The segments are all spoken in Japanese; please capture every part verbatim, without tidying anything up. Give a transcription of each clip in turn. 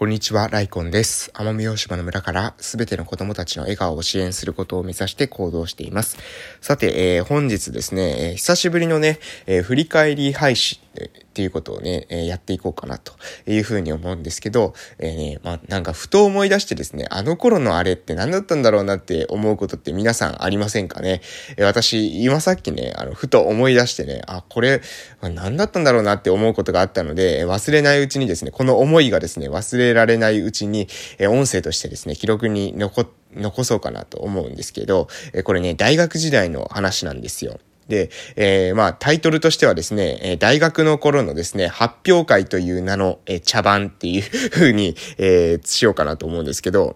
こんにちは、ライコンです。奄美大島の村からすべての子供たちの笑顔を支援することを目指して行動しています。さて、えー、本日ですね、えー、久しぶりのね、えー、振り返り配信っていうことをね、えー、やっていこうかなというふうに思うんですけど、えーね、まあ、なんかふと思い出してですね、あの頃のあれって何だったんだろうなって思うことって皆さんありませんかね。えー、私、今さっきね、あのふと思い出してね、あ、これ何だったんだろうなって思うことがあったので、忘れないうちにですね、この思いがですね、忘れられないうちに、えー、音声としてですね記録に残残そうかなと思うんですけど、えー、これね大学時代の話なんですよ。で、えー、まあタイトルとしてはですね、えー、大学の頃のですね発表会という名の、えー、茶番っていう風に、えー、しようかなと思うんですけど。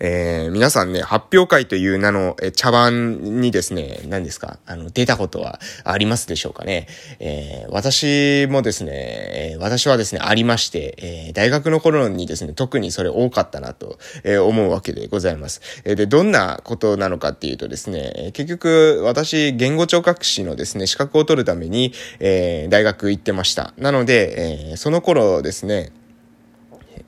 えー、皆さんね、発表会という名のえ茶番にですね、何ですか、あの、出たことはありますでしょうかね。えー、私もですね、えー、私はですね、ありまして、えー、大学の頃にですね、特にそれ多かったなと、えー、思うわけでございます。えー、で、どんなことなのかっていうとですね、結局、私、言語聴覚士のですね、資格を取るために、えー、大学行ってました。なので、えー、その頃ですね、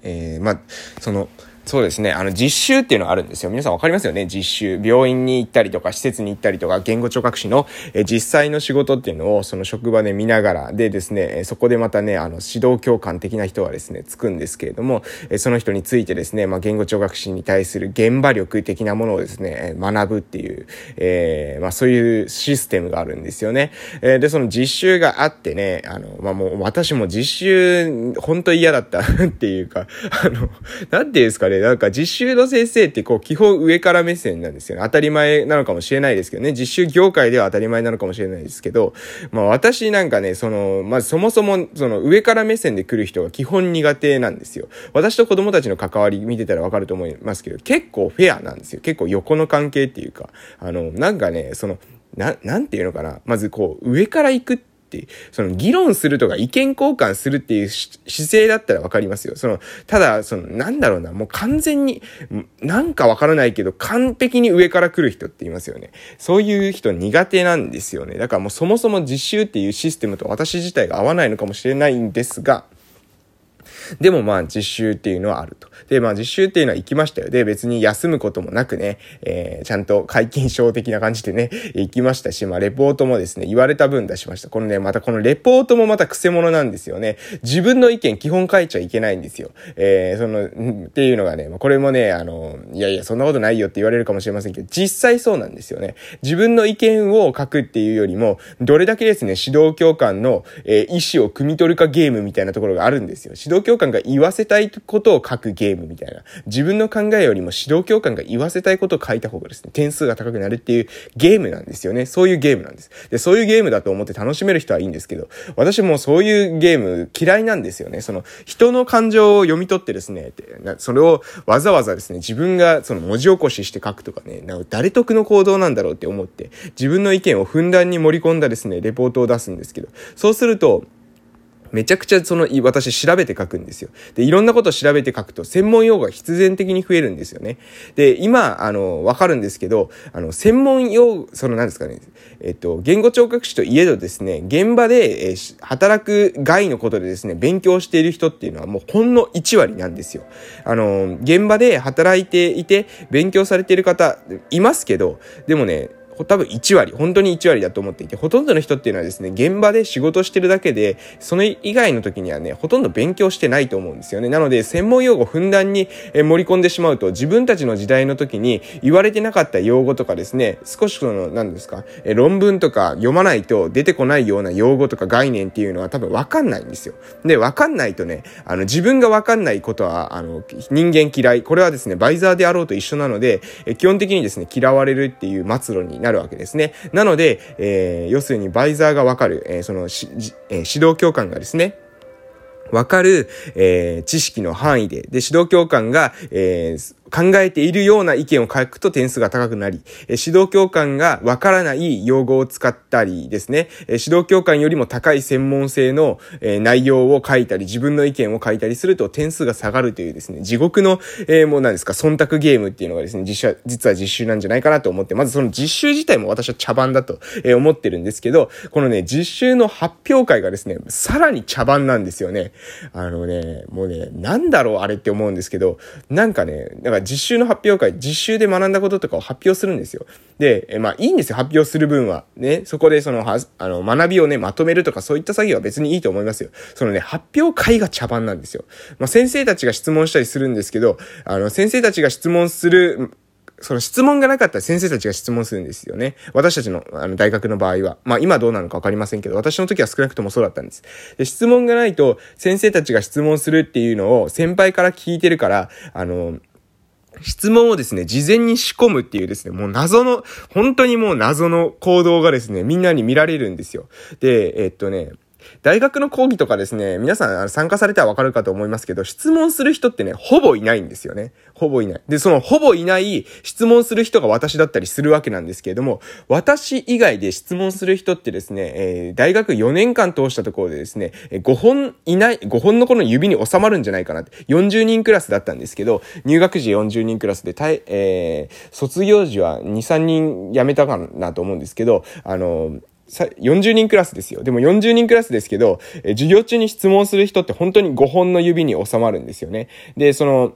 えー、まあ、その、そうですね。あの、実習っていうのがあるんですよ。皆さんわかりますよね。実習。病院に行ったりとか、施設に行ったりとか、言語聴覚士のえ実際の仕事っていうのを、その職場で見ながら、でですね、そこでまたね、あの、指導教官的な人はですね、つくんですけれども、その人についてですね、まあ、言語聴覚士に対する現場力的なものをですね、学ぶっていう、えー、まあ、そういうシステムがあるんですよね。で、その実習があってね、あの、まあ、もう、私も実習、本当嫌だったっていうか、あの、なんていうんですかね、なんか実習の先生ってこう基本上から目線なんですよね。当たり前なのかもしれないですけどね。実習業界では当たり前なのかもしれないですけど、まあ私なんかね、その、まあそもそもその上から目線で来る人が基本苦手なんですよ。私と子供たちの関わり見てたらわかると思いますけど、結構フェアなんですよ。結構横の関係っていうか、あの、なんかね、その、な、なんていうのかな。まずこう上から行くってその議論するとか意見交換するっていう姿勢だったらわかりますよ。その、ただ、その、なんだろうな、もう完全に、なんかわからないけど、完璧に上から来る人って言いますよね。そういう人苦手なんですよね。だからもうそもそも実習っていうシステムと私自体が合わないのかもしれないんですが、でもまあ実習っていうのはあると。で、まあ実習っていうのは行きましたよ。で、別に休むこともなくね、えー、ちゃんと皆勤賞的な感じでね、行きましたし、まあレポートもですね、言われた分出しました。このね、またこのレポートもまたクセ者なんですよね。自分の意見基本書いちゃいけないんですよ。えー、その、っていうのがね、これもね、あの、いやいや、そんなことないよって言われるかもしれませんけど、実際そうなんですよね。自分の意見を書くっていうよりも、どれだけですね、指導教官の、えー、意思を汲み取るかゲームみたいなところがあるんですよ。指導教官が言わせたいことを書くゲームみたいな、自分の考えよりも指導教官が言わせたいことを書いた方がですね点数が高くなるっていうゲームなんですよね。そういうゲームなんです。で、そういうゲームだと思って楽しめる人はいいんですけど、私もそういうゲーム嫌いなんですよね。その人の感情を読み取ってですね、それをわざわざですね自分がその文字起こしして書くとかね、なんか誰得の行動なんだろうって思って自分の意見をふんだんに盛り込んだですねレポートを出すんですけど、そうするとめちゃくちゃその、私調べて書くんですよ。で、いろんなこと調べて書くと専門用語が必然的に増えるんですよね。で、今、あの、わかるんですけど、あの、専門用、その何ですかね、えっと、言語聴覚士といえどですね、現場で、えー、働く外のことでですね、勉強している人っていうのはもうほんのいちわりなんですよ。あの、現場で働いていて、勉強されている方いますけど、でもね、多分いちわり、本当にいちわりだと思っていて、ほとんどの人っていうのはですね、現場で仕事してるだけで、その以外の時にはね、ほとんど勉強してないと思うんですよね。なので、専門用語をふんだんに盛り込んでしまうと、自分たちの時代の時に言われてなかった用語とかですね、少しその、何ですか、論文とか読まないと出てこないような用語とか概念っていうのは多分わかんないんですよ。で、わかんないとね、あの、自分がわかんないことは、あの、人間嫌い。これはですね、バイザーであろうと一緒なので、基本的にですね、嫌われるっていう末路になる。あるわけですね。なので、えー、要するにバイザーがわかる、えー、そのし、えー、指導教官がですねわかる、えー、知識の範囲で、で、指導教官が、えー、考えているような意見を書くと点数が高くなり、指導教官がわからない用語を使ったりですね、指導教官よりも高い専門性の内容を書いたり、自分の意見を書いたりすると点数が下がるというですね、地獄の、えー、もう何ですか、忖度ゲームっていうのがですね、実は、実は実習なんじゃないかなと思って、まずその実習自体も私は茶番だと思ってるんですけど、このね、実習の発表会がですね、さらに茶番なんですよね。あのね、もうね、なんだろうあれって思うんですけど、なんかね、なんか実習の発表会、実習で学んだこととかを発表するんですよ。で、まあいいんですよ、発表する分は。ね、そこでその、はあの、学びをね、まとめるとかそういった作業は別にいいと思いますよ。そのね、発表会が茶番なんですよ。まあ先生たちが質問したりするんですけど、あの、先生たちが質問する、その質問がなかったら先生たちが質問するんですよね。私たちの、あの大学の場合は。まあ今どうなのかわかりませんけど、私の時は少なくともそうだったんです。で、質問がないと先生たちが質問するっていうのを先輩から聞いてるから、あの、質問をですね、事前に仕込むっていうですね、もう謎の、本当にもう謎の行動がですね、みんなに見られるんですよ。で、えっとね、大学の講義とかですね、皆さん参加されたらわかるかと思いますけど、質問する人ってね、ほぼいないんですよね。ほぼいない。で、そのほぼいない質問する人が私だったりするわけなんですけれども、私以外で質問する人ってですね、えー、大学よねんかん通したところでですね、ごほんいない、ごほんのこの指に収まるんじゃないかなって、よんじゅうにんクラスだったんですけど、入学時よんじゅうにんクラスで、たい、えー、卒業時はにさんにん辞めたかなと思うんですけど、あのー、よんじゅうにんクラスですよ。でもよんじゅうにんクラスですけど、え授業中に質問する人って本当にごほんの指に収まるんですよね。で、その、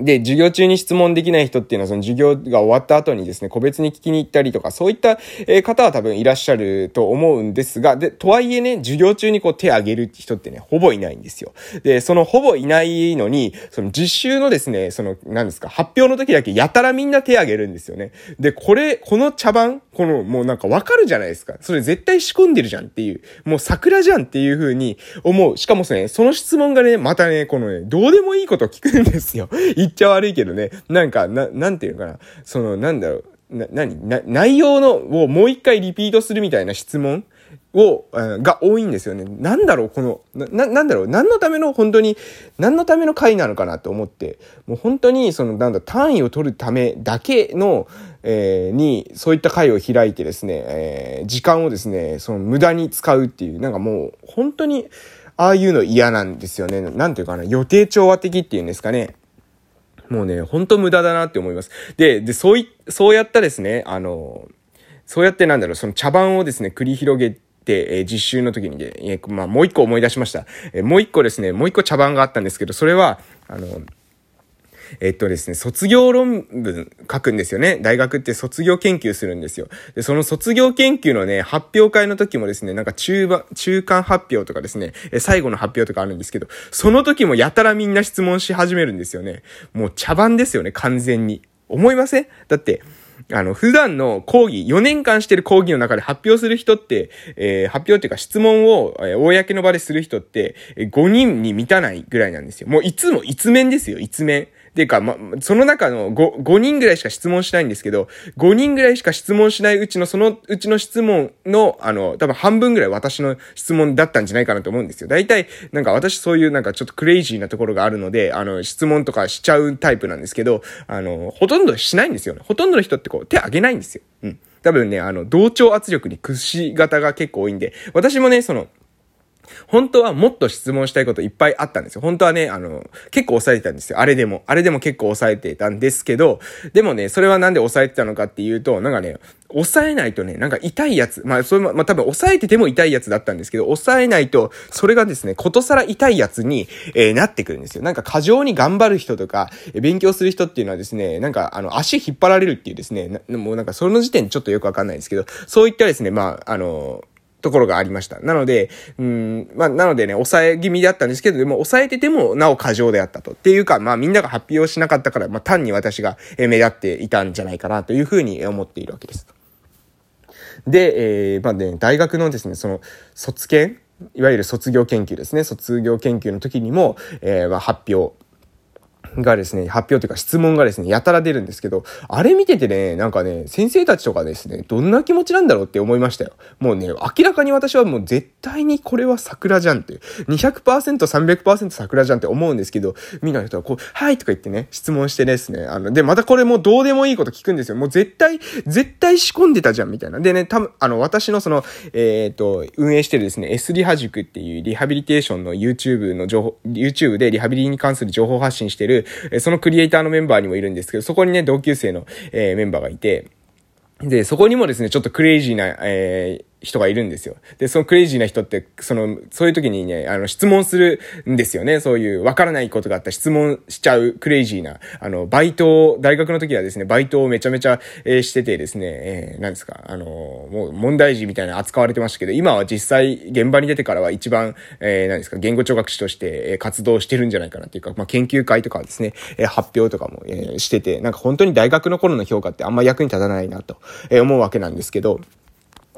で、授業中に質問できない人っていうのは、その授業が終わった後にですね、個別に聞きに行ったりとか、そういった方は多分いらっしゃると思うんですが、で、とはいえね、授業中にこう手を挙げる人ってね、ほぼいないんですよ。で、そのほぼいないのに、その実習のですね、その、何ですか、発表の時だけやたらみんな手を挙げるんですよね。で、これ、この茶番、この、もうなんかわかるじゃないですか。それ絶対仕込んでるじゃんっていう、もう桜じゃんっていう風に思う。しかもそのね、その質問がね、またね、このね、どうでもいいことを聞くんですよ。言っちゃ悪いけどね。なんか、な、なんていうのかな。その、なんだろう。な、なに、な、内容の、をもう一回リピートするみたいな質問を、が多いんですよね。なんだろう、この、な、なんだろう、何のための、本当に、何のための会なのかなと思って、もう本当に、その、なんだ、単位を取るためだけの、えー、に、そういった会を開いてですね、えー、時間をですね、その、無駄に使うっていう、なんかもう、本当に、ああいうの嫌なんですよね。なんていうかな、予定調和的っていうんですかね。もうね、ほんと無駄だなって思います。で、で、そうい、そうやったですね、あの、そうやってなんだろう、その茶番をですね、繰り広げて、えー、実習の時にね、えー、まあ、もう一個思い出しました。えー、もう一個ですね、もう一個茶番があったんですけど、それは、あの、えっとですね、卒業論文書くんですよね。大学って卒業研究するんですよ。で、その卒業研究のね、発表会の時もですね、なんか中盤、中間発表とかですね、最後の発表とかあるんですけど、その時もやたらみんな質問し始めるんですよね。もう茶番ですよね、完全に。思いません？だって、あの、普段の講義、よねんかんしてる講義の中で発表する人って、えー、発表っていうか質問を、えー、公の場でする人って、えー、ごにんに満たないぐらいなんですよ。もういつも一面ですよ、一面。ていうか、ま、その中のご、ごにんぐらいしか質問しないんですけど、ごにんぐらいしか質問しないうちの、そのうちの質問の、あの、多分半分ぐらい私の質問だったんじゃないかなと思うんですよ。大体、なんか私そういうなんかちょっとクレイジーなところがあるので、あの、質問とかしちゃうタイプなんですけど、あの、ほとんどしないんですよね。ほとんどの人ってこう、手挙げないんですよ。うん。多分ね、あの、同調圧力に屈し方が結構多いんで、私もね、その、本当はもっと質問したいこといっぱいあったんですよ。本当はね、あの、結構抑えてたんですよ。あれでも、あれでも結構抑えてたんですけど、でもね、それはなんで抑えてたのかっていうと、なんかね、抑えないとね、なんか痛いやつ、まあ、それも、まあ、多分抑えてても痛いやつだったんですけど、抑えないと、それがですね、ことさら痛いやつに、えー、なってくるんですよ。なんか過剰に頑張る人とか、勉強する人っていうのはですね、なんか、あの、足引っ張られるっていうですね、もうなんかその時点ちょっとよくわかんないですけど、そういったですね、まあ、あの、ところがありました。なので、うん、まあ、なのでね、抑え気味だったんですけど、でも抑えてても、なお過剰であったと。っていうか、まあ、みんなが発表しなかったから、まあ、単に私が目立っていたんじゃないかな、というふうに思っているわけです。で、えー、まあね、大学のですね、その、卒研、いわゆる卒業研究ですね、卒業研究の時にも、えー、まあ、発表。がですね、発表というか質問がですね、やたら出るんですけど、あれ見ててね、なんかね、先生たちとかですね、どんな気持ちなんだろうって思いましたよ。もうね、明らかに私はもう絶対にこれは桜じゃんっていう、にひゃくパーセント、さんびゃくパーセント 桜じゃんって思うんですけど、みんなの人はこう、はいとか言ってね、質問してですね、あの、で、またこれもうどうでもいいこと聞くんですよ。もう絶対、絶対仕込んでたじゃんみたいな。でね、たぶん、あの、私のその、えっと、運営してるですね、S リハ塾っていうリハビリテーションの YouTube の情報、YouTube でリハビリに関する情報発信してるそのクリエイターのメンバーにもいるんですけど、そこにね同級生の、えー、メンバーがいて、でそこにもですねちょっとクレイジーな、えー人がいるんですよ。で、そのクレイジーな人って、その、そういう時にね、あの、質問するんですよね。そういう、わからないことがあったら質問しちゃうクレイジーな、あの、バイトを、大学の時はですね、バイトをめちゃめちゃ、えー、しててですね、えー、なんですか、あの、もう問題児みたいな扱われてましたけど、今は実際、現場に出てからは一番、えー、なんですか、言語聴覚士として活動してるんじゃないかなっていうか、まあ、研究会とかですね、発表とかも、えー、してて、なんか本当に大学の頃の評価ってあんま役に立たないなと思うわけなんですけど、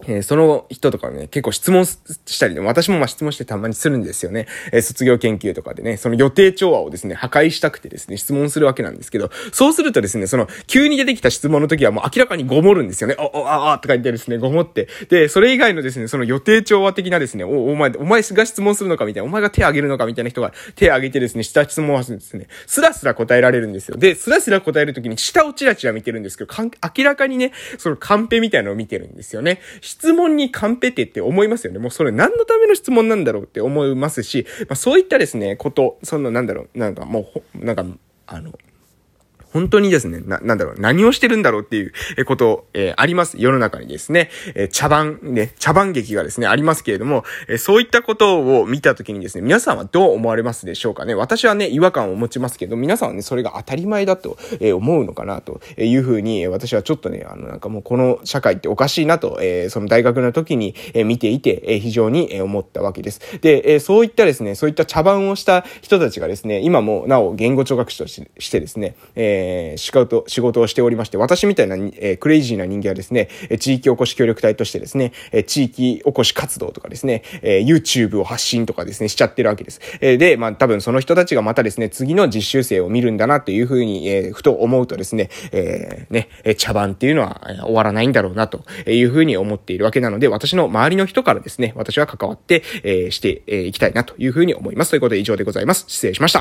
えー、その人とかね、結構質問したりで、私もまあ質問してたまにするんですよね。えー、卒業研究とかでね、その予定調和をですね、破壊したくてですね、質問するわけなんですけど、そうするとですね、その、急に出てきた質問の時はもう明らかにごもるんですよね。お、お、あ、あ、とか言ってですね、ごもって。で、それ以外のですね、その予定調和的なですね、お、お前、お前が質問するのかみたいな、お前が手を挙げるのかみたいな人が手を挙げてですね、した質問はですね、スラスラ答えられるんですよ。で、スラスラ答える時に下をチラチラ見てるんですけど、かん、明らかにね、そのカンペみたいなのを見てるんですよね。質問にカンペてって思いますよね。もうそれ何のための質問なんだろうって思いますし、まあ、そういったですね、こと、そのなんだろう、なんかもう、なんか、あの、本当にですね、な、なんだろう、何をしてるんだろうっていうこと、えー、あります。世の中にですね、えー、茶番、ね、茶番劇がですね、ありますけれども、えー、そういったことを見たときにですね、皆さんはどう思われますでしょうかね。私はね、違和感を持ちますけど、皆さんはね、それが当たり前だと、えー、思うのかなというふうに、私はちょっとね、あの、なんかもうこの社会っておかしいなと、えー、その大学の時に、えー、見ていて、えー、非常に思ったわけです。で、えー、そういったですね、そういった茶番をした人たちがですね、今もなお言語聴覚士としてですね、えー仕事、仕事をしておりまして、私みたいな、えー、クレイジーな人間はですね、地域おこし協力隊としてですね、地域おこし活動とかですね、えー、YouTube を発信とかですね、しちゃってるわけです。えー、で、まあ多分その人たちがまたですね、次の実習生を見るんだなというふうに、えー、ふと思うとですね、えー、ね、茶番っていうのは終わらないんだろうなというふうに思っているわけなので、私の周りの人からですね、私は関わって、えー、していきたいなというふうに思います。ということで以上でございます。失礼しました。